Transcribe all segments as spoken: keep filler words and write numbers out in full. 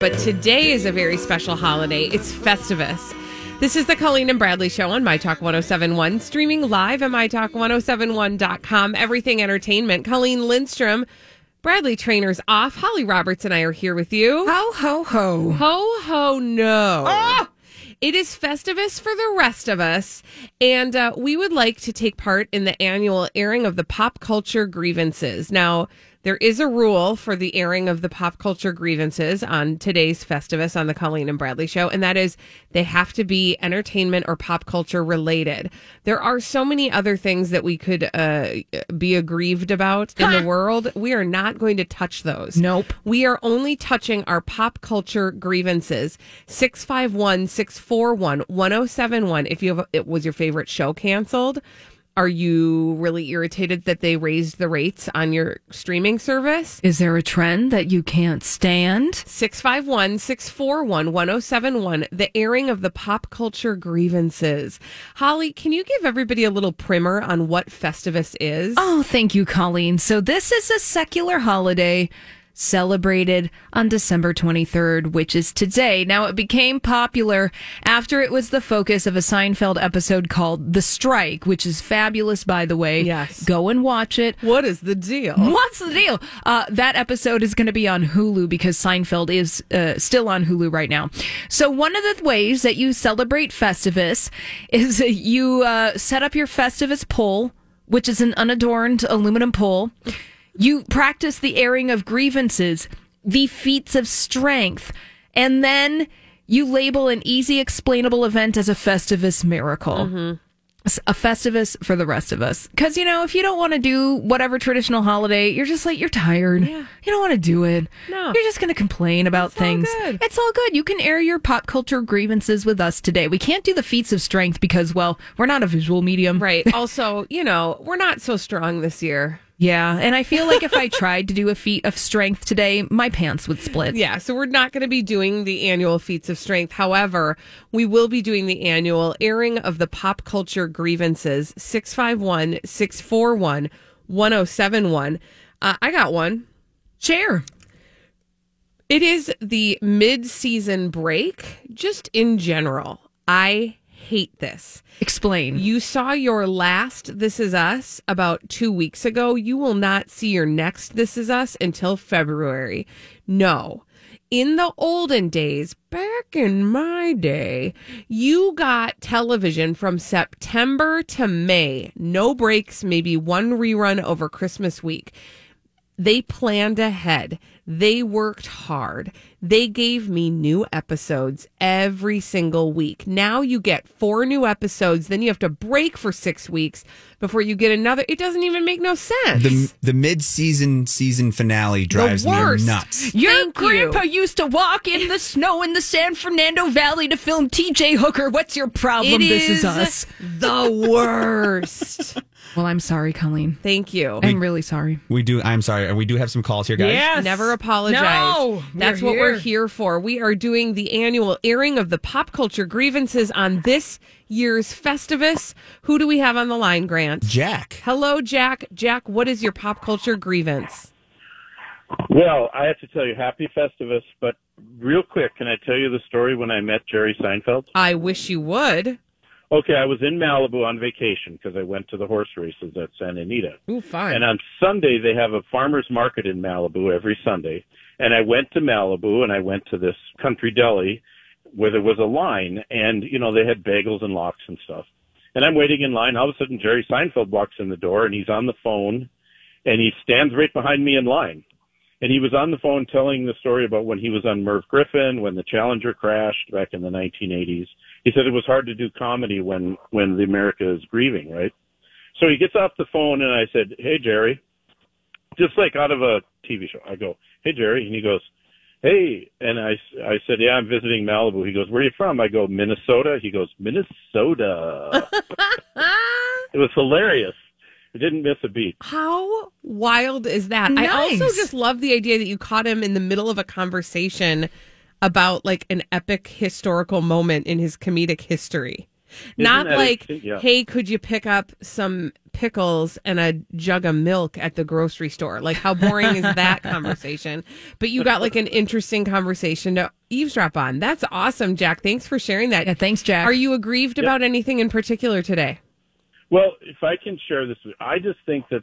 But today is a very special holiday. It's Festivus. This is the Colleen and Bradley Show on my talk ten seventy-one, streaming live at my talk ten seventy-one dot com. Everything Entertainment. Colleen Lindstrom, Bradley Trainor's off. Holly Roberts and I are here with you. Ho, ho, ho. Ho, ho, no. Ah! It is Festivus for the rest of us, and uh, we would like to take part in the annual airing of the pop culture grievances. Now, there is a rule for the airing of the pop culture grievances on today's Festivus on the Colleen and Bradley Show, and that is they have to be entertainment or pop culture related. There are so many other things that we could uh, be aggrieved about in the world. We are not going to touch those. Nope. We are only touching our pop culture grievances. six five one, six four one, one oh seven one. If you have, it was your favorite show canceled. Are you really irritated that they raised the rates on your streaming service? Is there a trend that you can't stand? six five one, six four one, one oh seven one, the airing of the pop culture grievances. Holly, can you give everybody a little primer on what Festivus is? Oh, thank you, Colleen. So this is a secular holiday celebrated on December twenty-third, which is today. Now, it became popular after it was the focus of a Seinfeld episode called The Strike, which is fabulous, by the way. Yes. Go and watch it. What is the deal? What's the deal? Uh, that episode is going to be on Hulu because Seinfeld is uh, still on Hulu right now. So one of the ways that you celebrate Festivus is that you uh, set up your Festivus pole, which is an unadorned aluminum pole. You practice the airing of grievances, the feats of strength, and then you label an easy, explainable event as a Festivus miracle. Mm-hmm. A Festivus for the rest of us. Because, you know, if you don't want to do whatever traditional holiday, you're just like, you're tired. Yeah. You don't want to do it. No. You're just going to complain about it's things. All good. It's all good. You can air your pop culture grievances with us today. We can't do the feats of strength because, well, we're not a visual medium. Right. Also, you know, we're not so strong this year. Yeah, and I feel like if I tried to do a feat of strength today, my pants would split. Yeah, so we're not going to be doing the annual feats of strength. However, we will be doing the annual airing of the pop culture grievances, six five one, six four one, one oh seven one. Uh, I got one. Share. It is the mid-season break, just in general. I hate this. Explain. You saw your last This Is Us about two weeks ago. You will not see your next This Is Us until February. No. In the olden days, back in my day, you got television from September to May. No breaks, maybe one rerun over Christmas week. They planned ahead. They worked hard. They gave me new episodes every single week. Now you get four new episodes. Then you have to break for six weeks before you get another. It doesn't even make no sense. The, the mid-season season finale drives me nuts. Your Thank grandpa you. used to walk in the snow in the San Fernando Valley to film T J Hooker. What's your problem? It this is, is us. The worst. Well, I'm sorry, Colleen. Thank you. I'm we, really sorry. We do. I'm sorry. We do have some calls here, guys. Yes. Never apologize. No, that's we're what we're here for. We are doing the annual airing of the pop culture grievances on this year's Festivus. Who do we have on the line, Grant? Jack. Hello, Jack. Jack, what is your pop culture grievance? Well, I have to tell you, happy Festivus, but real quick, can I tell you the story when I met Jerry Seinfeld? I wish you would. Okay, I was in Malibu on vacation because I went to the horse races at Santa Anita. Ooh, fine. And on Sunday, they have a farmer's market in Malibu every Sunday. And I went to Malibu, and I went to this country deli where there was a line, and, you know, they had bagels and lox and stuff. And I'm waiting in line. All of a sudden, Jerry Seinfeld walks in the door, and he's on the phone, and he stands right behind me in line. And he was on the phone telling the story about when he was on Merv Griffin, when the Challenger crashed back in the nineteen eighties. He said it was hard to do comedy when, when the America is grieving, right? So he gets off the phone, and I said, hey, Jerry, just like out of a T V show. I go, hey, Jerry. And he goes, hey. And I, I said, yeah, I'm visiting Malibu. He goes, where are you from? I go, Minnesota. He goes, Minnesota. It was hilarious. I didn't miss a beat. How wild is that? Nice. I also just love the idea that you caught him in the middle of a conversation about like an epic historical moment in his comedic history. Isn't Not like, a, yeah. hey, could you pick up some pickles and a jug of milk at the grocery store? Like, how boring is that conversation? But you got like an interesting conversation to eavesdrop on. That's awesome, Jack. Thanks for sharing that. Yeah, thanks, Jack. Are you aggrieved yep. about anything in particular today? Well, if I can share this, I just think that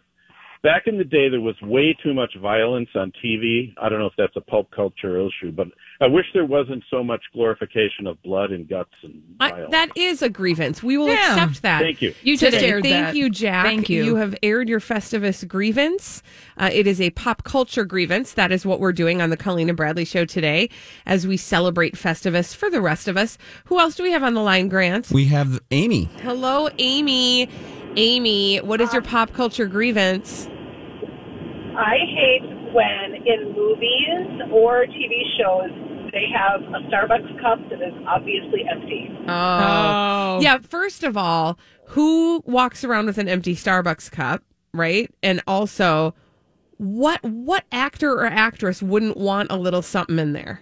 back in the day, there was way too much violence on T V. I don't know if that's a pulp culture issue, but I wish there wasn't so much glorification of blood and guts and violence. I, that is a grievance. We will yeah. accept that. Thank you. You just aired Thank that. you, Jack. Thank you. You have aired your Festivus grievance. Uh, it is a pop culture grievance. That is what we're doing on the Colleen and Bradley Show today as we celebrate Festivus for the rest of us. Who else do we have on the line, Grant? We have Amy. Hello, Amy. Amy, what is your pop culture grievance? I hate when in movies or T V shows they have a Starbucks cup that is obviously empty. Oh. oh. Yeah, first of all, who walks around with an empty Starbucks cup, right? And also, what what actor or actress wouldn't want a little something in there?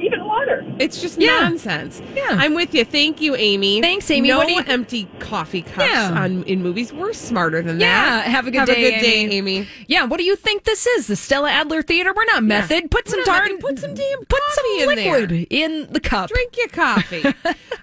Even water. It's just yeah. nonsense. Yeah. I'm with you. Thank you, Amy. Thanks, Amy. No what you... empty coffee cups yeah. on in movies. We're smarter than yeah. that. Yeah. Have a good Have day, a good day Amy. Amy. Yeah. What do you think this is? The Stella Adler Theater? We're not method. Yeah. Put We're some darn. Put some damn. Put coffee some liquid in, there. in the cup. Drink your coffee.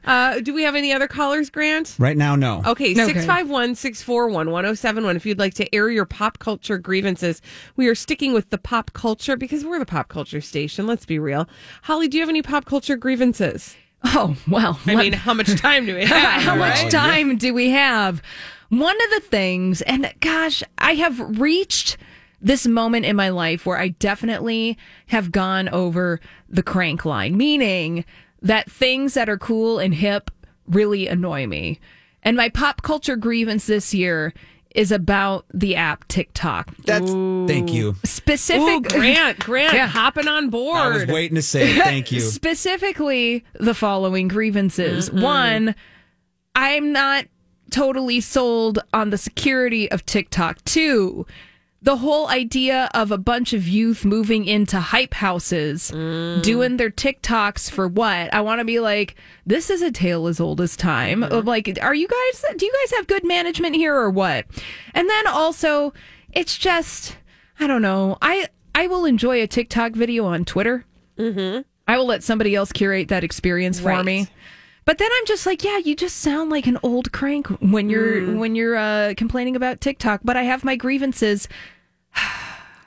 uh, do we have any other callers, Grant? Right now, no. Okay. six five one, six four one, one oh seven one. If you'd like to air your pop culture grievances, we are sticking with the pop culture because we're the pop culture station. Let's be real. Holly, do you have any pop culture grievances? Oh, well. I let, mean, how much time do we have? how right? much time do we have? One of the things, and gosh, I have reached this moment in my life where I definitely have gone over the crank line, meaning that things that are cool and hip really annoy me. And my pop culture grievance this year is about the app TikTok. That's Ooh. thank you. Specific Ooh, Grant, Grant yeah. hopping on board. I was waiting to say it. Thank you. Specifically the following grievances. Mm-hmm. One, I'm not totally sold on the security of TikTok. Two, the whole idea of a bunch of youth moving into hype houses, mm. doing their TikToks for what? I want to be like, this is a tale as old as time. Mm. Of like, are you guys, do you guys have good management here or what? And then also, it's just, I don't know. I, I will enjoy a TikTok video on Twitter. Mm-hmm. I will let somebody else curate that experience for right. me. But then I'm just like, yeah, you just sound like an old crank when you're mm. when you're uh, complaining about TikTok. But I have my grievances.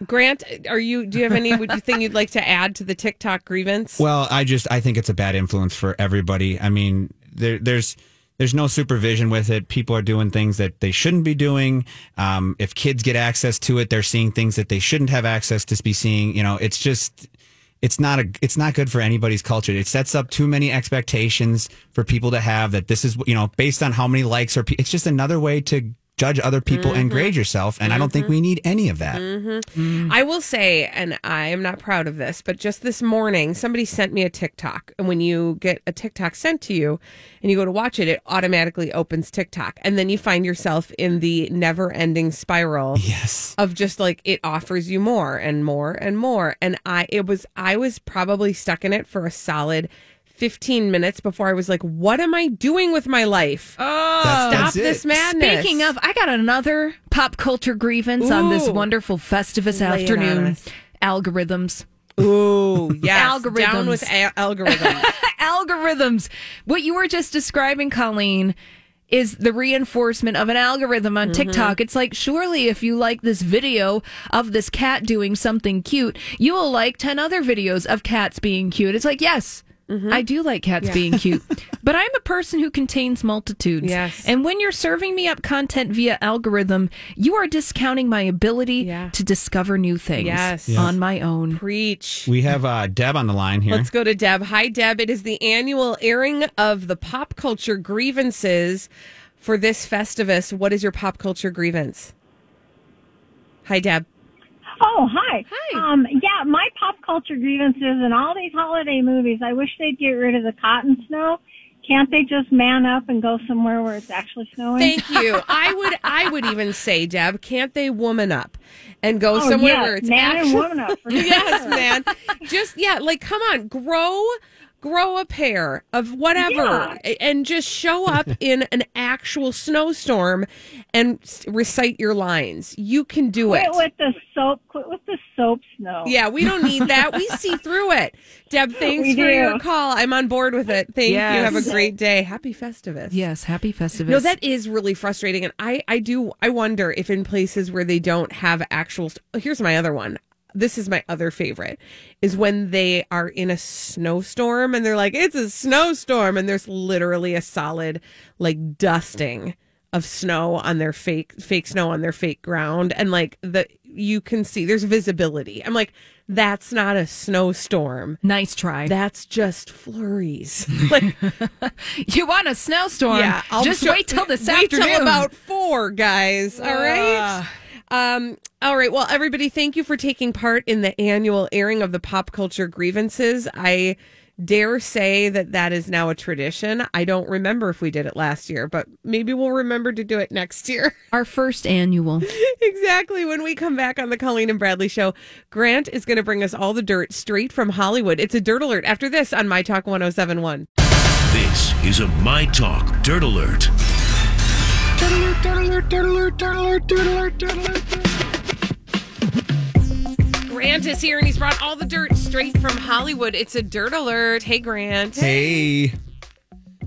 Grant, are you? Do you have any would you thing you'd like to add to the TikTok grievance? Well, I just I think it's a bad influence for everybody. I mean, there, there's there's no supervision with it. People are doing things that they shouldn't be doing. Um, if kids get access to it, they're seeing things that they shouldn't have access to be seeing. You know, it's just. It's not a. It's not good for anybody's culture. It sets up too many expectations for people to have that this is, you know, based on how many likes or. Pe- it's just another way to judge other people mm-hmm. and grade yourself, and mm-hmm. I don't think we need any of that. Mm-hmm. Mm. I will say, and I am not proud of this, but just this morning, somebody sent me a TikTok, and when you get a TikTok sent to you, and you go to watch it, it automatically opens TikTok, and then you find yourself in the never-ending spiral yes. of just like it offers you more and more and more, and I it was I was probably stuck in it for a solid fifteen minutes before I was like, what am I doing with my life? Oh, that's, stop that's this madness. Speaking of, I got another pop culture grievance Ooh. on this wonderful Festivus Lay afternoon. Algorithms. Ooh, yes. Algorithms. Down with a- algorithms. Algorithms. What you were just describing, Colleen, is the reinforcement of an algorithm on TikTok. Mm-hmm. It's like, surely if you like this video of this cat doing something cute, you will like ten other videos of cats being cute. It's like, yes, mm-hmm. I do like cats yeah. being cute, but I'm a person who contains multitudes. Yes. And when you're serving me up content via algorithm, you are discounting my ability yeah. to discover new things yes. Yes. on my own. Preach. We have uh, Deb on the line here. Let's go to Deb. Hi, Deb. It is the annual airing of the pop culture grievances for this Festivus. What is your pop culture grievance? Hi, Deb. Oh, hi. Hi. Um, yeah, my pop culture grievances and all these holiday movies, I wish they'd get rid of the cotton snow. Can't they just man up and go somewhere where it's actually snowing? Thank you. I would I would even say, Deb, can't they woman up and go oh, somewhere yes, where it's man actually... man and woman up. For sure. Yes, man. Just, yeah, like, come on, grow... Grow a pair of whatever yeah. and just show up in an actual snowstorm and recite your lines. You can do quit it. Quit with the soap. Quit with the soap snow. Yeah, we don't need that. We see through it. Deb, thanks we for do. your call. I'm on board with it. Thank yes. you. Have a great day. Happy Festivus. Yes, happy Festivus. No, that is really frustrating. And I, I do, I wonder if in places where they don't have actual, here's my other one. This is my other favorite, is when they are in a snowstorm and they're like, it's a snowstorm. And there's literally a solid, like, dusting of snow on their fake, fake snow on their fake ground. And, like, the you can see there's visibility. I'm like, that's not a snowstorm. Nice try. That's just flurries. Like, you want a snowstorm? Yeah. I'll just show, wait till this wait afternoon. Wait till about four, guys. All uh. right. Um, all right. Well, everybody, thank you for taking part in the annual airing of the pop culture grievances. I dare say that that is now a tradition. I don't remember if we did it last year, but maybe we'll remember to do it next year. Our first annual. Exactly. When we come back on the Colleen and Bradley Show, Grant is going to bring us all the dirt straight from Hollywood. It's a dirt alert after this on My Talk ten seventy-one. This is a My Talk dirt alert. Grant is here and he's brought all the dirt straight from Hollywood. It's a dirt alert. Hey, Grant. Hey.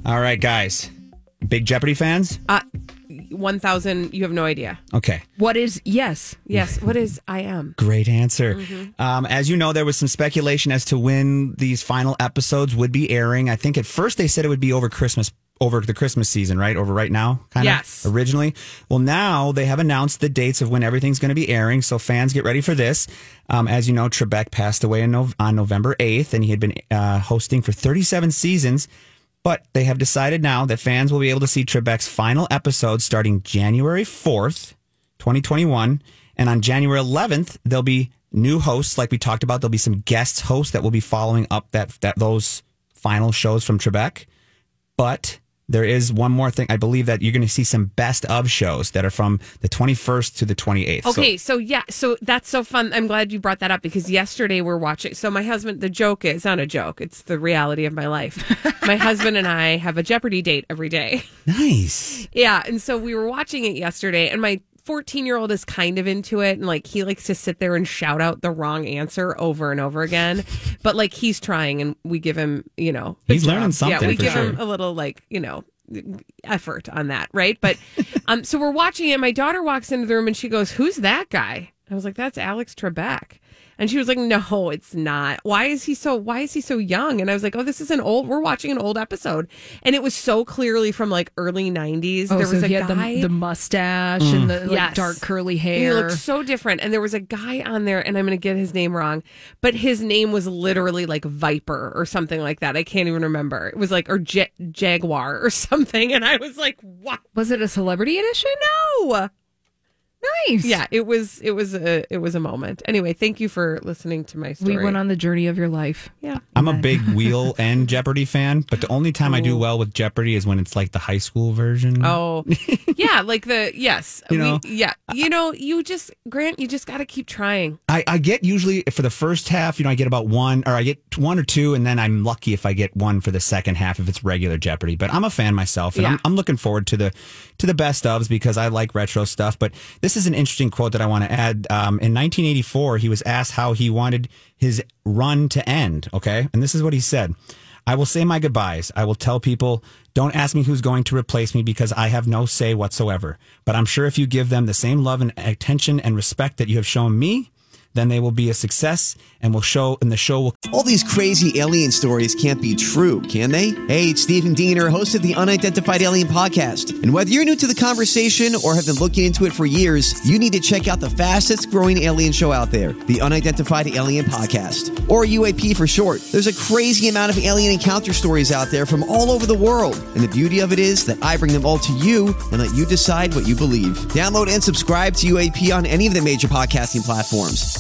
All right, guys. Big Jeopardy fans? Uh, one thousand. You have no idea. Okay. What is, yes. Yes. What is I am? Great answer. Mm-hmm. Um, as you know, there was some speculation as to when these final episodes would be airing. I think at first they said it would be over Christmas. Over the Christmas season, right? Over right now, kind of? Yes. Originally. Well, now they have announced the dates of when everything's going to be airing, so fans get ready for this. Um, as you know, Trebek passed away in no- on November eighth, and he had been uh, hosting for thirty-seven seasons, but they have decided now that fans will be able to see Trebek's final episode starting January fourth, twenty twenty-one, and on January eleventh, there'll be new hosts, like we talked about. There'll be some guest hosts that will be following up that, that those final shows from Trebek, but... There is one more thing. I believe that you're going to see some best of shows that are from the twenty-first to the twenty-eighth. Okay, so, so yeah, so that's so fun. I'm glad you brought that up because yesterday we're watching. So my husband, the joke is not a joke. It's the reality of my life. My husband and I have a Jeopardy date every day. Nice. Yeah, and so we were watching it yesterday, and my fourteen-year-old is kind of into it, and like he likes to sit there and shout out the wrong answer over and over again. But like he's trying, and we give him, you know, he's job. learning something. Yeah, we for give sure. him a little like you know effort on that, right? But um, so we're watching it. My daughter walks into the room and she goes, "Who's that guy?" I was like, "That's Alex Trebek," and she was like, "No, it's not. Why is he so? Why is he so young?" And I was like, "Oh, this is an old. We're watching an old episode," and it was so clearly from like early nineties. Oh, there was so a he had guy, the, the mustache mm. and the like, yes. dark curly hair. He looked so different. And there was a guy on there, and I'm going to get his name wrong, but his name was literally like Viper or something like that. I can't even remember. It was like or ja- Jaguar or something. And I was like, "What? Was it a celebrity edition?" No. Nice. Yeah, it was it was a it was a moment. Anyway, thank you for listening to my story. We went on the journey of your life. Yeah. I'm a big Wheel and Jeopardy fan, but the only time Ooh. I do well with Jeopardy is when it's like the high school version. Oh. Yeah, like the yes. You know, we, yeah. You know, you just Grant, you just got to keep trying. I, I get usually for the first half, you know, I get about one or I get one or two and then I'm lucky if I get one for the second half if it's regular Jeopardy, but I'm a fan myself and yeah. I'm I'm looking forward to the to the best ofs because I like retro stuff, but this This is an interesting quote that I want to add. Um, in nineteen eighty-four, he was asked how he wanted his run to end, okay? And this is what he said. I will say my goodbyes. I will tell people, don't ask me who's going to replace me because I have no say whatsoever. But I'm sure if you give them the same love and attention and respect that you have shown me, then they will be a success and will show, and the show will... All these crazy alien stories can't be true, can they? Hey, it's Stephen Diener, host of the Unidentified Alien Podcast. And whether you're new to the conversation or have been looking into it for years, you need to check out the fastest growing alien show out there, the Unidentified Alien Podcast, or U A P for short. There's a crazy amount of alien encounter stories out there from all over the world. And the beauty of it is that I bring them all to you and let you decide what you believe. Download and subscribe to U A P on any of the major podcasting platforms.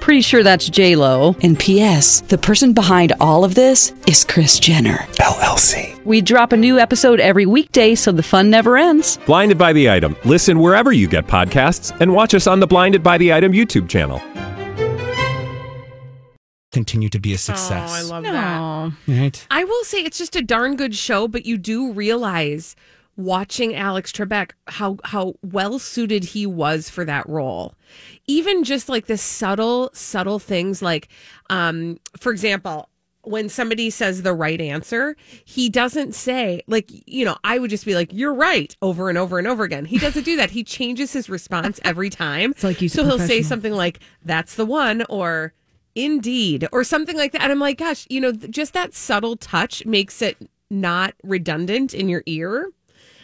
Pretty sure that's J-Lo. And P S the person behind all of this is Kris Jenner, L L C. We drop a new episode every weekday so the fun never ends. Blinded by the Item. Listen wherever you get podcasts and watch us on the Blinded by the Item YouTube channel. Continue to be a success. Oh, I love no. that. Right? I will say it's just a darn good show, but you do realize watching Alex Trebek, how how well suited he was for that role. Even just like the subtle, subtle things like, um, for example, when somebody says the right answer, he doesn't say, like, you know, I would just be like, you're right, over and over and over again. He doesn't do that. He changes his response every time. It's like he's so he'll say something like, that's the one, or indeed, or something like that. And I'm like, gosh, you know, just that subtle touch makes it not redundant in your ear.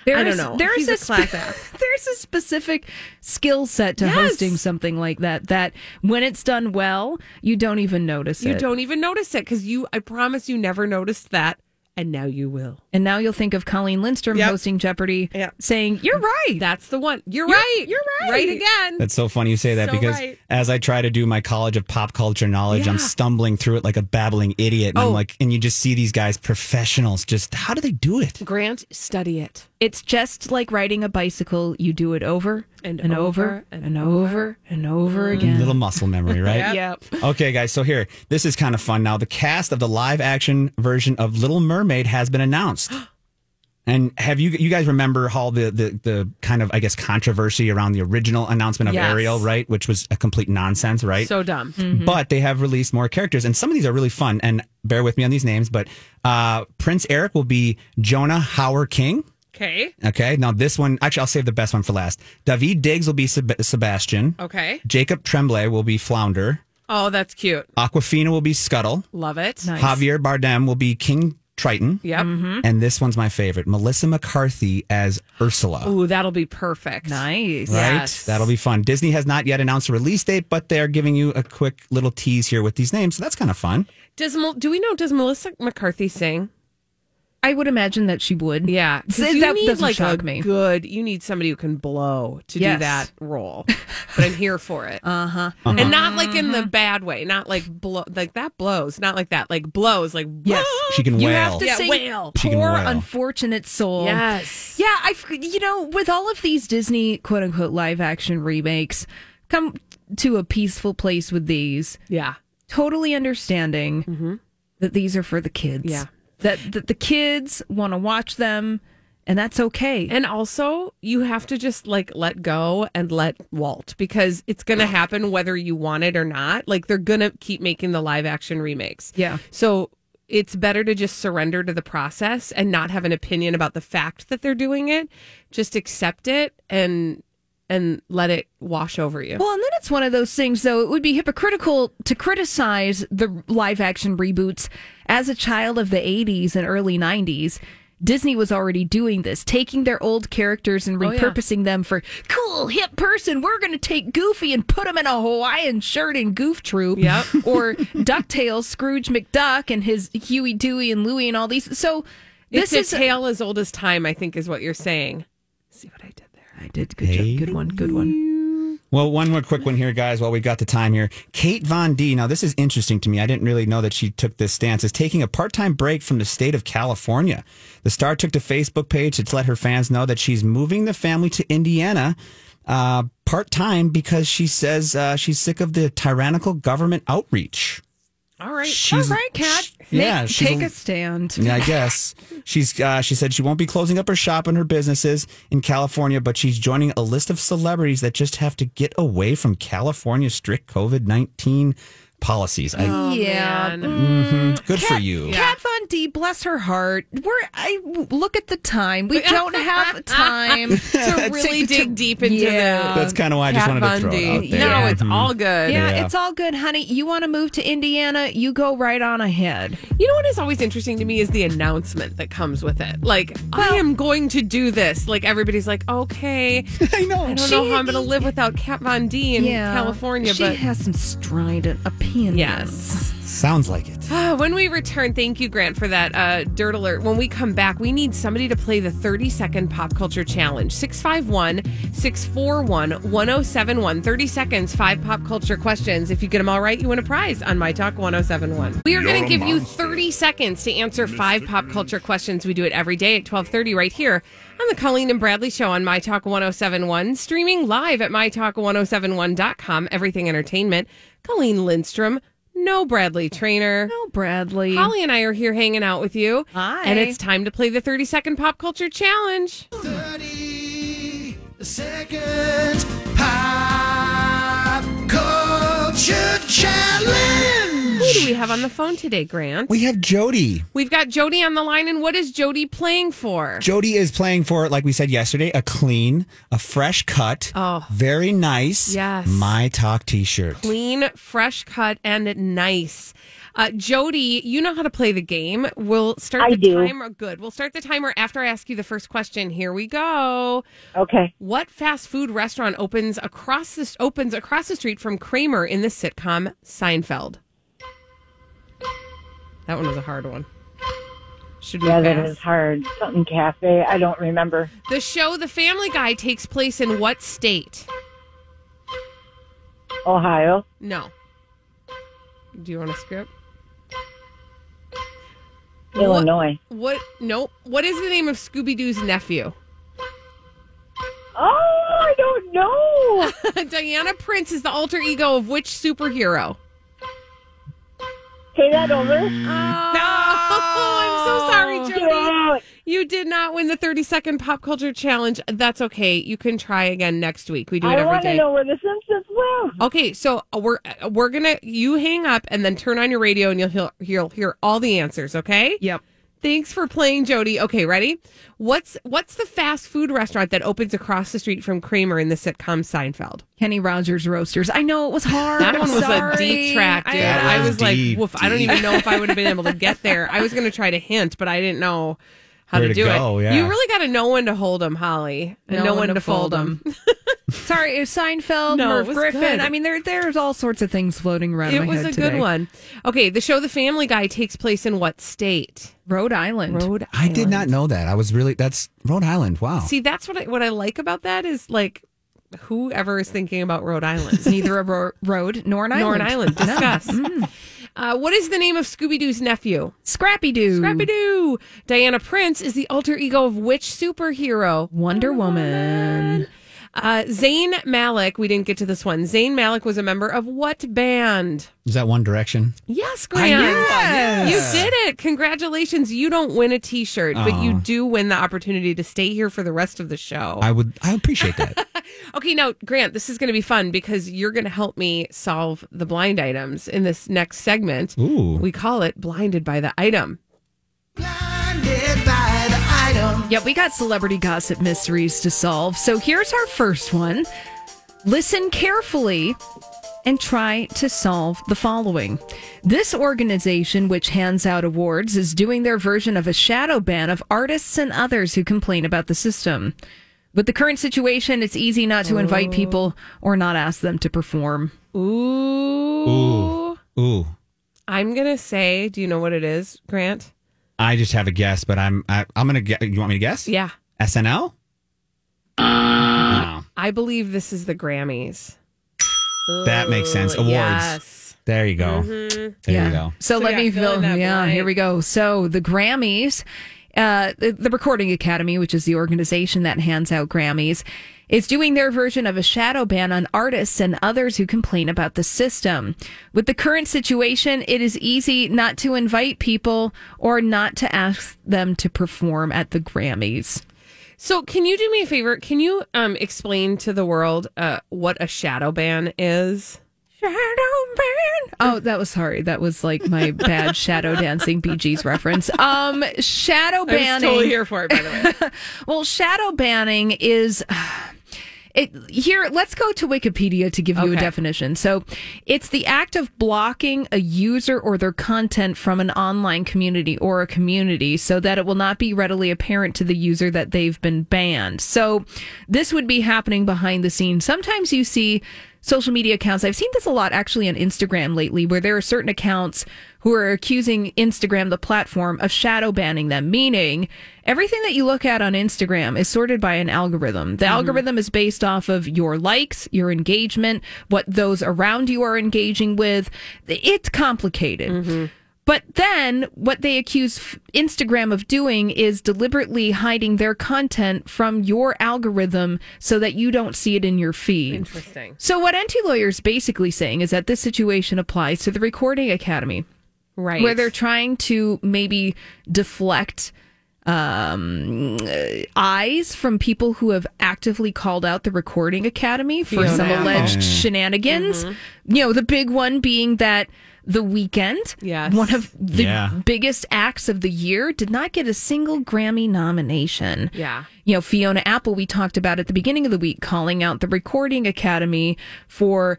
There's, I don't know. There's a, spe- there's a specific skill set to yes. hosting something like that, that when it's done well, you don't even notice you it. You don't even notice it because you, I promise you never noticed that. And now you will. And now you'll think of Colleen Lindstrom yep. hosting Jeopardy yep. saying, you're right. That's the one. You're, you're right. You're right. Right again. That's so funny you say that so because right. as I try to do my college of pop culture knowledge, yeah. I'm stumbling through it like a babbling idiot. And oh. I'm like, and you just see these guys, professionals, just how do they do it? Grant, study it. It's just like riding a bicycle. You do it over and, and over, over and over and over again. And little muscle memory, right? Yep. Okay, guys. So here, this is kind of fun. Now, the cast of the live action version of Little Mermaid has been announced. And have you you guys remember how the, the, the kind of, I guess, controversy around the original announcement of yes. Ariel, right? Which was a complete nonsense, right? So dumb. Mm-hmm. But they have released more characters. And some of these are really fun. And bear with me on these names. But uh, Prince Eric will be Jonah Howard King. Okay. Okay. Now this one, actually, I'll save the best one for last. Daveed Diggs will be Seb- Sebastian. Okay. Jacob Tremblay will be Flounder. Oh, that's cute. Aquafina will be Scuttle. Love it. Nice. Javier Bardem will be King Triton. Yep. Mm-hmm. And this one's my favorite. Melissa McCarthy as Ursula. Ooh, that'll be perfect. Nice. Right? Yes. That'll be fun. Disney has not yet announced a release date, but they're giving you a quick little tease here with these names. So that's kind of fun. Does Do we know, does Melissa McCarthy sing? I would imagine that she would. Yeah. You that need like a me. good, you need somebody who can blow to yes. do that role. But I'm here for it. Uh-huh. uh-huh. And not like in the bad way. Not like blow, like that blows. Not like that. Like blows. Like, yes. She can wail. You have to yeah, sing wail. Poor wail. Unfortunate soul. Yes. Yeah. I, you know, with all of these Disney quote unquote live action remakes, come to a peaceful place with these. Yeah. Totally understanding mm-hmm. that these are for the kids. Yeah. That, that the kids want to watch them, and that's okay. And also, you have to just, like, let go and let Walt, because it's going to happen whether you want it or not. Like, they're going to keep making the live-action remakes. Yeah. So it's better to just surrender to the process and not have an opinion about the fact that they're doing it. Just accept it and... and let it wash over you. Well, and then it's one of those things, though. It would be hypocritical to criticize the live-action reboots. As a child of the eighties and early nineties, Disney was already doing this, taking their old characters and repurposing oh, yeah. them for cool, hip person. We're going to take Goofy and put him in a Hawaiian shirt and Goof Troop. Yep. Or DuckTales, Scrooge McDuck and his Huey, Dewey, and Louie and all these. So this it's is a tale a- as old as time, I think, is what you're saying. Let's see what I did. I did. Good hey. job. Good one. Good one. Well, one more quick one here, guys, while we got the time here. Kat Von D. Now, this is interesting to me. I didn't really know that she took this stance. Is taking a part-time break from the state of California. The star took to Facebook page to let her fans know that she's moving the family to Indiana uh, part-time because she says uh, she's sick of the tyrannical government outreach. All right. She's, All right, Kat. She, yeah, she's, take a stand. Yeah, I guess. she's. Uh, she said she won't be closing up her shop and her businesses in California, but she's joining a list of celebrities that just have to get away from California's strict COVID nineteen policies. I, oh, yeah. Mm-hmm. Good Kat, for you. Kat Von D, bless her heart. We're I look at the time. We don't have time to really to, dig deep into yeah. that. That's kind of why I Kat just wanted Von to throw D. it out there. No, yeah. it's mm-hmm. all good. Yeah, yeah, it's all good, honey. You want to move to Indiana? You go right on ahead. You know what is always interesting to me is the announcement that comes with it. Like, well, I am going to do this. Like, everybody's like, okay. I know. I don't she, know how I'm going to live without Kat Von D in yeah, California. She but has some strident opinions. Yes. Sounds like it. Uh, when we return, thank you, Grant, for that uh, dirt alert. When we come back, we need somebody to play the thirty-second pop culture challenge. six five one, six four one, one oh seven one. thirty seconds, five pop culture questions. If you get them all right, you win a prize on My Talk ten seventy-one. We are going to give monster. you thirty seconds to answer five pop culture questions. We do it every day at twelve thirty right here on the Colleen and Bradley Show on My Talk ten seventy-one. Streaming live at my talk ten seventy-one dot com. Everything Entertainment. Colleen Lindstrom, no Bradley Trainor. No Bradley. Holly and I are here hanging out with you. Hi. And it's time to play the thirty-second pop culture challenge. thirty second pop culture challenge. Who do we have on the phone today, Grant? We have Jody. We've got Jody on the line. And what is Jody playing for? Jody is playing for, like we said yesterday, a clean, a fresh cut, oh, very nice, yes, My Talk t-shirt. Clean, fresh cut, and nice. Uh, Jody, you know how to play the game. We'll start I the do. timer. Good. We'll start the timer after I ask you the first question. Here we go. Okay. What fast food restaurant opens across the, opens across the street from Kramer in the sitcom Seinfeld? That one was a hard one. Should we yeah, pass? That is hard. Something cafe. I don't remember. The show The Family Guy takes place in what state? Ohio. No. Do you want a script? Illinois. What? what no. What is the name of Scooby-Doo's nephew? Oh, I don't know. Diana Prince is the alter ego of which superhero? Say that over. Oh, no! I'm so sorry, Jody. You did not win the thirty-second pop culture challenge. That's okay. You can try again next week. We do it I every day. I want to know where the Simpsons live. Okay, so we're we're gonna you hang up and then turn on your radio and you'll hear you'll hear all the answers. Okay. Yep. Thanks for playing, Jody. Okay, ready? What's what's the fast food restaurant that opens across the street from Kramer in the sitcom Seinfeld? Kenny Rogers Roasters. I know it was hard. That I'm one was sorry. a deep track, dude. I, I was deep, like, woof. Deep. I don't even know if I would have been able to get there. I was going to try to hint, but I didn't know how Where to do to go, it. Yeah. You really got to know when to hold them, Holly, and know no when to fold them. them. Sorry, it was Seinfeld, no, Merv Griffin. Good. I mean, there there's all sorts of things floating around it my head today. It was a good one. Okay, the show The Family Guy takes place in what state? Rhode Island. Rhode Island. I did not know that. I was really, that's Rhode Island. Wow. See, that's what I, what I like about that is like, whoever is thinking about Rhode Island. It's neither a ro- road nor an island. Nor an island. Discuss. mm. uh, what is the name of Scooby-Doo's nephew? Scrappy-Doo. Scrappy-Doo. Diana Prince is the alter ego of which superhero? Wonder, Wonder Woman. Woman. Uh, Zayn Malik, we didn't get to this one. Zayn Malik was a member of what band? Is that One Direction? Yes, Grant. Yes. Yes. You did it. Congratulations. You don't win a t-shirt, oh. but you do win the opportunity to stay here for the rest of the show. I would, I appreciate that. Okay, now, Grant, this is going to be fun because you're going to help me solve the blind items in this next segment. Ooh. We call it Blinded by the Item. Blinded by the Item. Yep, we got celebrity gossip mysteries to solve. So here's our first one. Listen carefully and try to solve the following. This organization, which hands out awards, is doing their version of a shadow ban of artists and others who complain about the system. With the current situation, it's easy not to invite people or not ask them to perform. Ooh. Ooh. Ooh. I'm going to say, do you know what it is, Grant? I just have a guess, but I'm I, I'm gonna guess. You want me to guess? Yeah. S N L. Uh, no. I believe this is the Grammys. That Ooh, makes sense. Awards. Yes. There you go. Mm-hmm. There yeah. you go. So, so let yeah, me fill. Yeah, blank. Here we go. So the Grammys. Uh, the, the Recording Academy, which is the organization that hands out Grammys, is doing their version of a shadow ban on artists and others who complain about the system. With the current situation, it is easy not to invite people or not to ask them to perform at the Grammys. So can you do me a favor? Can you um, explain to the world uh, what a shadow ban is? Shadow ban. Oh, that was sorry. That was like my bad shadow dancing Bee Gees reference. Um, shadow banning. I was totally here for it, by the way. Well, shadow banning is it here. Let's go to Wikipedia to give you okay. a definition. So it's the act of blocking a user or their content from an online community or a community so that it will not be readily apparent to the user that they've been banned. So this would be happening behind the scenes. Sometimes you see social media accounts. I've seen this a lot actually on Instagram lately, where there are certain accounts who are accusing Instagram, the platform, of shadow banning them, meaning everything that you look at on Instagram is sorted by an algorithm. The mm. algorithm is based off of your likes, your engagement, what those around you are engaging with. It's complicated. Mm-hmm. But then what they accuse Instagram of doing is deliberately hiding their content from your algorithm so that you don't see it in your feed. Interesting. So what Anti-Lawyer is basically saying is that this situation applies to the Recording Academy. Right. Where they're trying to maybe deflect um, eyes from people who have actively called out the Recording Academy for Fiona some Apple. alleged shenanigans. Mm-hmm. You know, the big one being that The Weeknd, yes. one of the yeah. biggest acts of the year, did not get a single Grammy nomination. Yeah. You know, Fiona Apple, we talked about at the beginning of the week, calling out the Recording Academy for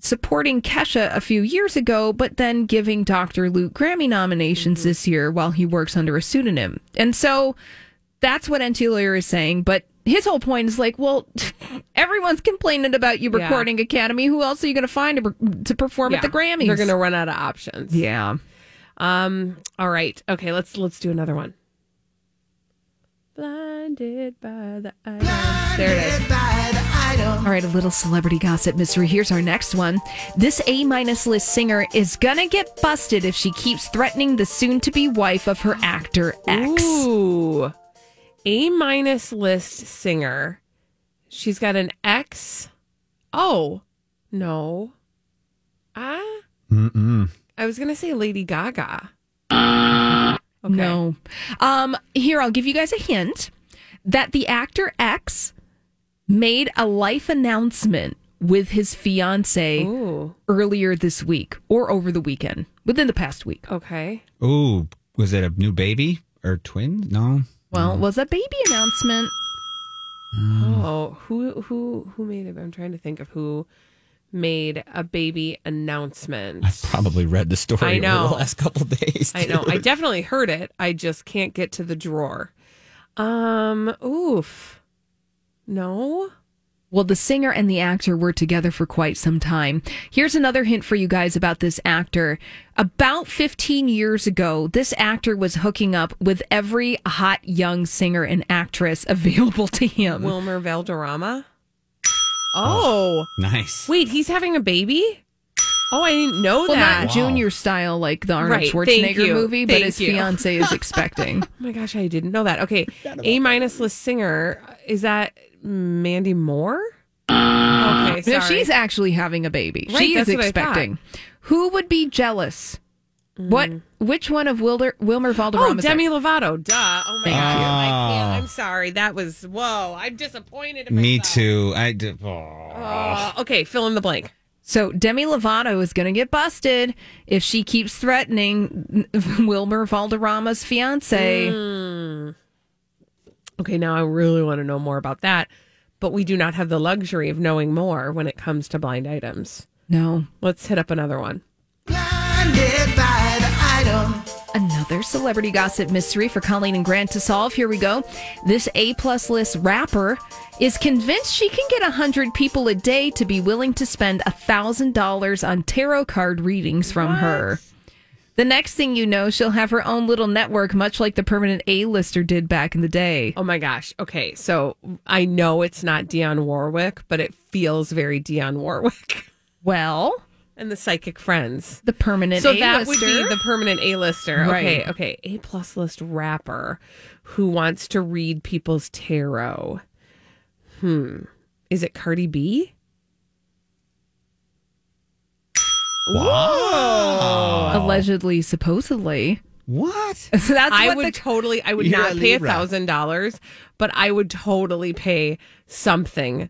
supporting Kesha a few years ago, but then giving Doctor Luke Grammy nominations mm-hmm. this year while he works under a pseudonym. And so that's what Anti-Lawyer is saying, but his whole point is like, well, everyone's complaining about you, Recording yeah. Academy. Who else are you going to find to, to perform yeah. at the Grammys? They're going to run out of options. Yeah. Um. All right. Okay. Let's let's do another one. Blinded by the idol. Blinded there it is. By the idol. All right. A little celebrity gossip mystery. Here's our next one. This A-minus list singer is gonna get busted if she keeps threatening the soon-to-be wife of her actor ex. Ooh. A-minus list singer. She's got an ex. Oh, no. Ah? Uh, Mm-mm. I was going to say Lady Gaga. Uh, okay. No. Um, here, I'll give you guys a hint that the actor ex made a life announcement with his fiancée Ooh. earlier this week or over the weekend, within the past week. Okay. Ooh, was it a new baby or twins? No. Well, it was a baby announcement. Oh, who who who made it? I'm trying to think of who made a baby announcement. I've probably read the story I know. over the last couple of days. Too. I know. I definitely heard it. I just can't get to the drawer. Um, oof. No. Well, the singer and the actor were together for quite some time. Here's another hint for you guys about this actor. About fifteen years ago, this actor was hooking up with every hot young singer and actress available to him. Wilmer Valderrama? Oh. oh nice. Wait, he's having a baby? Oh, I didn't know well, that. Not wow. Junior style, like the Arnold right. Schwarzenegger movie, Thank but his you. fiance is expecting. Oh my gosh, I didn't know that. Okay, A-minus list singer, is that Mandy Moore? Okay, sorry. No, she's actually having a baby. Right, she is expecting. Who would be jealous? Mm. What? Which one of Wilder, Wilmer Valderrama? Oh, Demi Lovato. Duh. Oh my Thank God. You. I can't. I'm sorry. That was whoa. I'm disappointed in myself. Me too. I did. Oh. Uh, okay, fill in the blank. So Demi Lovato is going to get busted if she keeps threatening Wilmer Valderrama's fiance. Mm. Okay, now I really want to know more about that, but we do not have the luxury of knowing more when it comes to blind items. No. Let's hit up another one. Blinded by the item. Another celebrity gossip mystery for Colleen and Grant to solve. Here we go. This A-plus list rapper is convinced she can get one hundred people a day to be willing to spend one thousand dollars on tarot card readings from what? her. The next thing you know, she'll have her own little network, much like the permanent A-lister did back in the day. Oh, my gosh. Okay, so I know it's not Dionne Warwick, but it feels very Dionne Warwick. Well, And the psychic friends. The permanent A-lister. So that would be the permanent A-lister. Right. Okay, okay. A-plus list rapper who wants to read people's tarot. Hmm. Is it Cardi B? Wow. Allegedly, supposedly. What? So that's I what would the, totally, I would not pay a thousand dollars, but I would totally pay something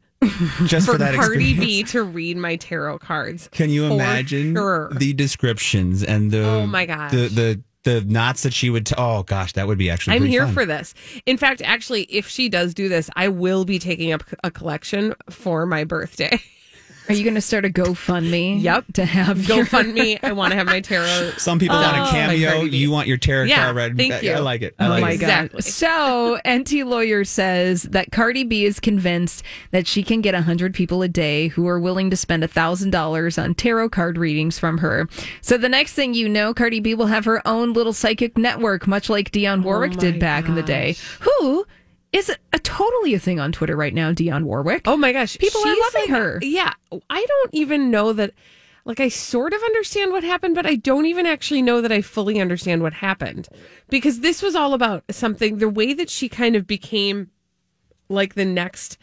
just for, for that Cardi experience. B to read my tarot cards. Can you for imagine sure. the descriptions and the oh my gosh. the the the knots that she would? T- oh gosh, that would be actually. I'm here fun. for this. In fact, actually, if she does do this, I will be taking up a collection for my birthday. Are you going to start a GoFundMe? Yep. To have GoFundMe. Your... I want to have my tarot. Some people oh, want a cameo. You want your tarot yeah, card read. Thank you. I like it. I oh like my it. God. Exactly. So, N T Lawyer says that Cardi B is convinced that she can get one hundred people a day who are willing to spend one thousand dollars on tarot card readings from her. So, the next thing you know, Cardi B will have her own little psychic network, much like Dionne Warwick oh did back gosh. in the day. Who... is a totally a thing on Twitter right now, Dionne Warwick. Oh my gosh. People She's are loving like, her. Yeah. I don't even know that, like, I sort of understand what happened, but I don't even actually know that I fully understand what happened. Because this was all about something, the way that she kind of became, like, the next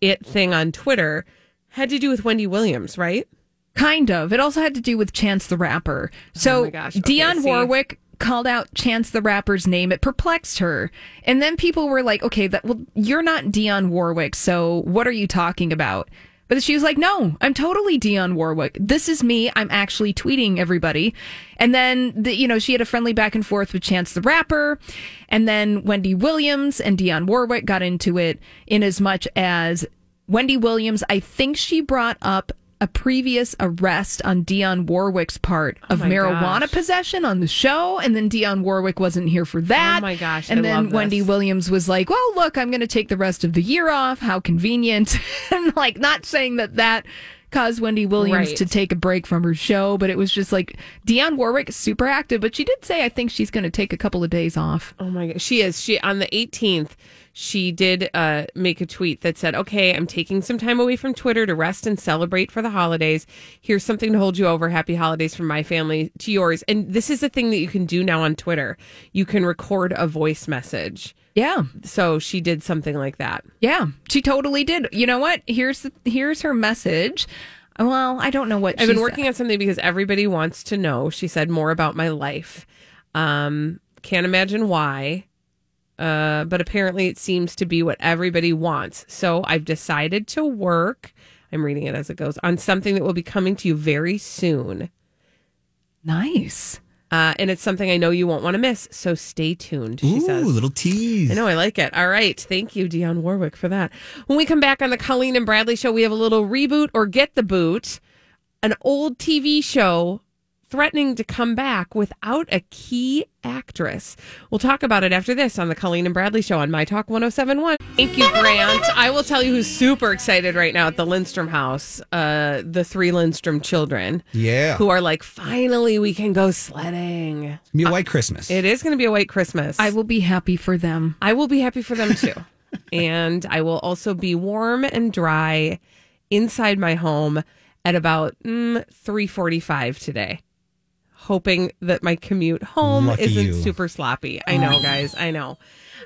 it thing on Twitter had to do with Wendy Williams, right? Kind of. It also had to do with Chance the Rapper. So, oh my gosh. Okay, Dionne Warwick... called out Chance the Rapper's name. It perplexed her. And then people were like, okay, that well, you're not Dionne Warwick, so what are you talking about? But she was like, no, I'm totally Dionne Warwick. This is me. I'm actually tweeting everybody. And then, the, you know, she had a friendly back and forth with Chance the Rapper. And then Wendy Williams and Dionne Warwick got into it in as much as Wendy Williams, I think she brought up a previous arrest on Dionne Warwick's part of oh marijuana gosh. possession on the show, and then Dionne Warwick wasn't here for that. Oh my gosh! And I then love Wendy this. Williams was like, "Well, look, I'm going to take the rest of the year off. How convenient!" And like, not saying that that caused Wendy Williams right. to take a break from her show, but it was just like Dionne Warwick super active. But she did say, "I think she's going to take a couple of days off." Oh my gosh, she is. She on the eighteenth. She did uh, make a tweet that said, okay, I'm taking some time away from Twitter to rest and celebrate for the holidays. Here's something to hold you over. Happy holidays from my family to yours. And this is the thing that you can do now on Twitter. You can record a voice message. Yeah. So she did something like that. Yeah, she totally did. You know what? Here's the, here's her message. Well, I don't know what I've been working said. on something because everybody wants to know. She said more about my life. Um, can't imagine why. Uh, but apparently it seems to be what everybody wants. So I've decided to work, I'm reading it as it goes, on something that will be coming to you very soon. Nice. Uh, and it's something I know you won't want to miss, so stay tuned, she Ooh, says. Ooh, little tease. I know, I like it. All right, thank you, Dionne Warwick, for that. When we come back on the Colleen and Bradley Show, we have a little reboot or get the boot, an old T V show threatening to come back without a key actress. We'll talk about it after this on the Colleen and Bradley Show on My Talk one oh seven one. Thank you, Grant. I will tell you who's super excited right now at the Lindstrom house, uh, the three Lindstrom children. Yeah. Who are like, finally we can go sledding. It's going to be a white Christmas. It is going to be a white Christmas. I will be happy for them. I will be happy for them too. And I will also be warm and dry inside my home at about mm, three forty-five today. Hoping that my commute home Lucky isn't you. super sloppy. I know, guys. I know.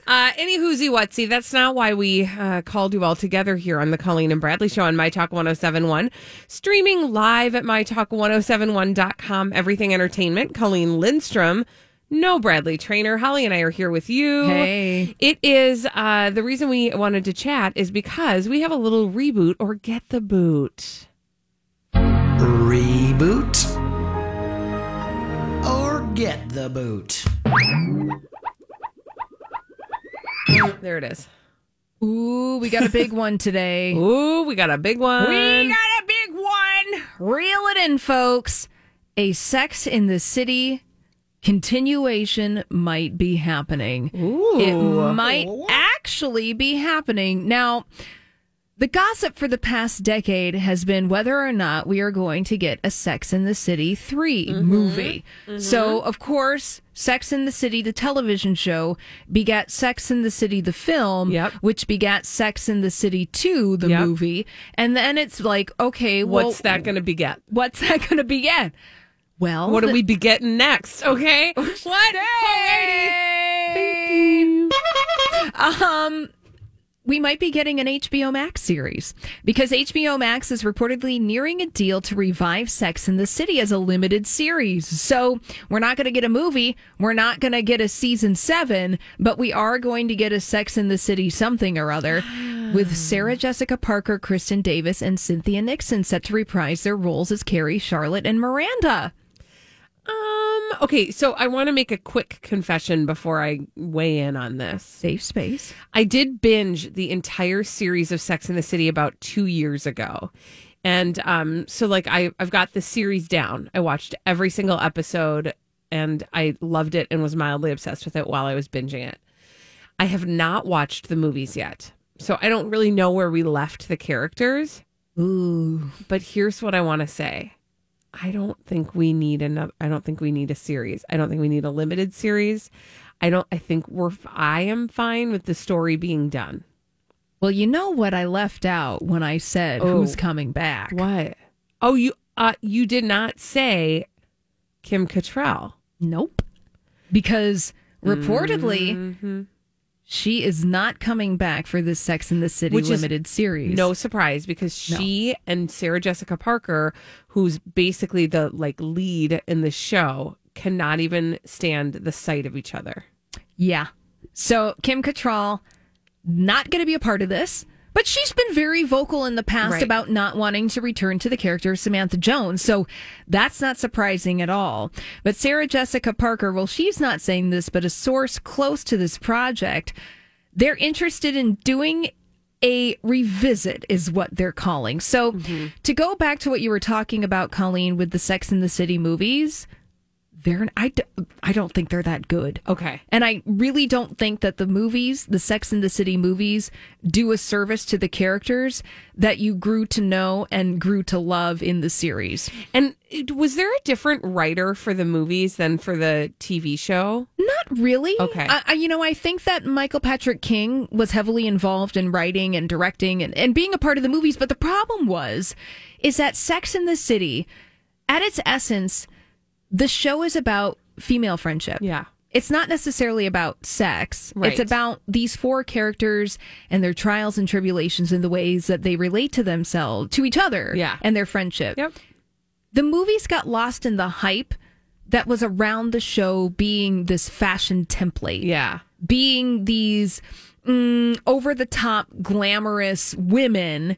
Uh, any whoozy whatsy. That's not why we uh, called you all together here on the Colleen and Bradley Show on My Talk one oh seven one. Streaming live at my talk ten seventy-one dot com. Everything Entertainment. Colleen Lindstrom. No Bradley Trainor. Holly and I are here with you. Hey. It is, uh, the reason we wanted to chat is because we have a little reboot or get the boot. Reboot? Get the boot. There it is. Ooh, we got a big one today. Ooh, we got a big one. We got a big one. Reel it in, folks. A Sex in the City continuation might be happening. Ooh. It might actually be happening. Now... The gossip for the past decade has been whether or not we are going to get a Sex and the City three mm-hmm. movie. Mm-hmm. So, of course, Sex and the City, the television show, begat Sex and the City, the film, yep. which begat Sex and the City two, the yep. movie. And then it's like, okay, well, what's that going to beget? What's that going to beget? Well, what the- are we begetting next? Okay. What? Hey! Thank you. Um... We might be getting an H B O Max series because H B O Max is reportedly nearing a deal to revive Sex and the City as a limited series. So we're not going to get a movie. We're not going to get a season seven, but we are going to get a Sex and the City something or other with Sarah Jessica Parker, Kristen Davis, and Cynthia Nixon set to reprise their roles as Carrie, Charlotte, and Miranda. Um, okay, so I want to make a quick confession before I weigh in on this. Safe space. I did binge the entire series of Sex and the City about two years ago. And um, so like I, I've got the series down. I watched every single episode and I loved it and was mildly obsessed with it while I was binging it. I have not watched the movies yet. So I don't really know where we left the characters. Ooh. But here's what I want to say. I don't think we need another. I don't think we need a series. I don't think we need a limited series. I don't. I think we're. I am fine with the story being done. Well, you know what I left out when I said oh, who's coming back. What? Oh, you. Uh, you did not say Kim Cattrall. Nope. Because reportedly, mm-hmm. she is not coming back for the Sex and the City Which limited series. No surprise, because she no. and Sarah Jessica Parker, who's basically the like lead in the show, cannot even stand the sight of each other. Yeah. So Kim Cattrall, not going to be a part of this. But she's been very vocal in the past right. about not wanting to return to the character of Samantha Jones, so that's not surprising at all. But Sarah Jessica Parker, well, she's not saying this, but a source close to this project, they're interested in doing a revisit is what they're calling. So mm-hmm. to go back to what you were talking about, Colleen, with the Sex and the City movies... They're, I, I don't think they're that good. Okay. And I really don't think that the movies, the Sex and the City movies, do a service to the characters that you grew to know and grew to love in the series. And was there a different writer for the movies than for the T V show? Not really. Okay. I, you know, I think that Michael Patrick King was heavily involved in writing and directing and, and being a part of the movies. But the problem was, is that Sex and the City, at its essence... The show is about female friendship. Yeah. It's not necessarily about sex. Right. It's about these four characters and their trials and tribulations and the ways that they relate to themselves, to each other, yeah. and their friendship. Yep. The movies got lost in the hype that was around the show being this fashion template. Yeah. Being these mm, over-the-top glamorous women.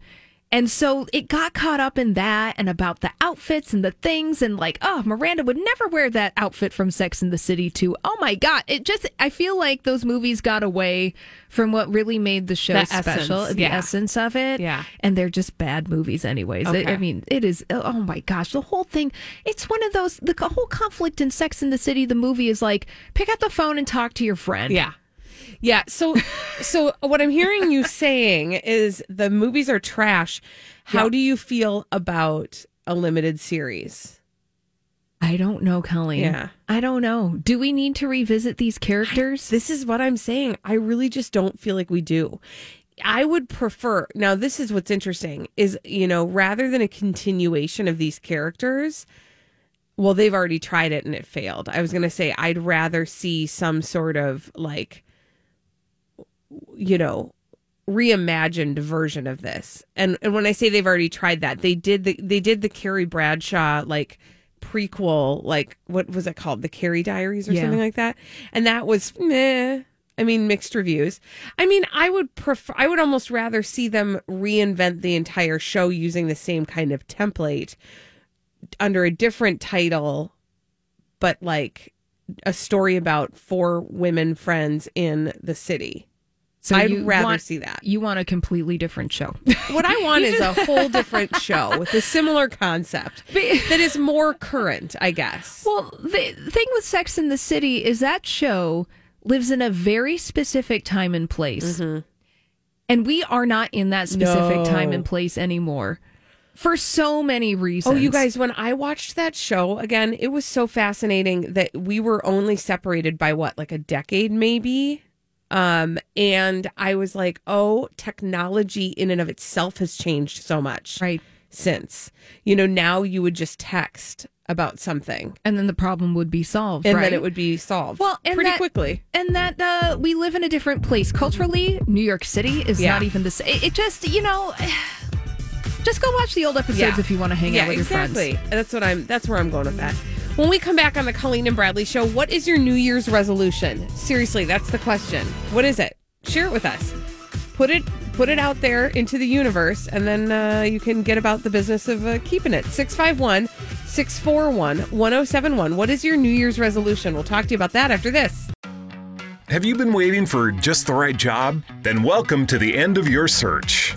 And so it got caught up in that and about the outfits and the things and like, oh, Miranda would never wear that outfit from Sex and the City to, oh my God. It just, I feel like those movies got away from what really made the show the special, essence. the yeah. essence of it. Yeah. And they're just bad movies anyways. Okay. I mean, it is, oh my gosh, the whole thing. It's one of those, the whole conflict in Sex and the City, the movie is like, pick up the phone and talk to your friend. Yeah. Yeah, so so what I'm hearing you saying is the movies are trash. How yeah. do you feel about a limited series? I don't know, Colleen. Yeah. I don't know. Do we need to revisit these characters? I, this is what I'm saying. I really just don't feel like we do. I would prefer, now this is what's interesting, is, you know, rather than a continuation of these characters... Well, they've already tried it and it failed. I was going to say I'd rather see some sort of like, you know, reimagined version of this. And and when I say they've already tried that, they did the they did the Carrie Bradshaw like prequel, like what was it called? The Carrie Diaries or yeah. something like that. And that was meh. I mean, mixed reviews. I mean, I would prefer I would almost rather see them reinvent the entire show using the same kind of template. Under a different title, but like a story about four women friends in the city. So I'd rather want, see that. You want a completely different show. What I want is a whole different show with a similar concept that is more current, I guess. Well, the thing with Sex and the City is that show lives in a very specific time and place. Mm-hmm. And we are not in that specific no. time and place anymore for so many reasons. Oh, you guys, when I watched that show again, it was so fascinating that we were only separated by what, like a decade maybe? Um, and I was like, oh, technology in and of itself has changed so much. Right. Since, you know, now you would just text about something and then the problem would be solved, and right? then it would be solved well, and pretty that, quickly. And that uh, we live in a different place culturally. New York City is yeah. not even the same. It, it just, you know, just go watch the old episodes yeah. if you want to hang yeah, out with exactly. your friends. That's what I'm. That's where I'm going with that. When we come back on the Colleen and Bradley Show, what is your New Year's resolution? Seriously, that's the question. What is it? Share it with us. Put it. Put it out there into the universe, and then uh, you can get about the business of uh, keeping it. six five one, six four one, one oh seven one. What is your New Year's resolution? We'll talk to you about that after this. Have you been waiting for just the right job? Then welcome to the end of your search.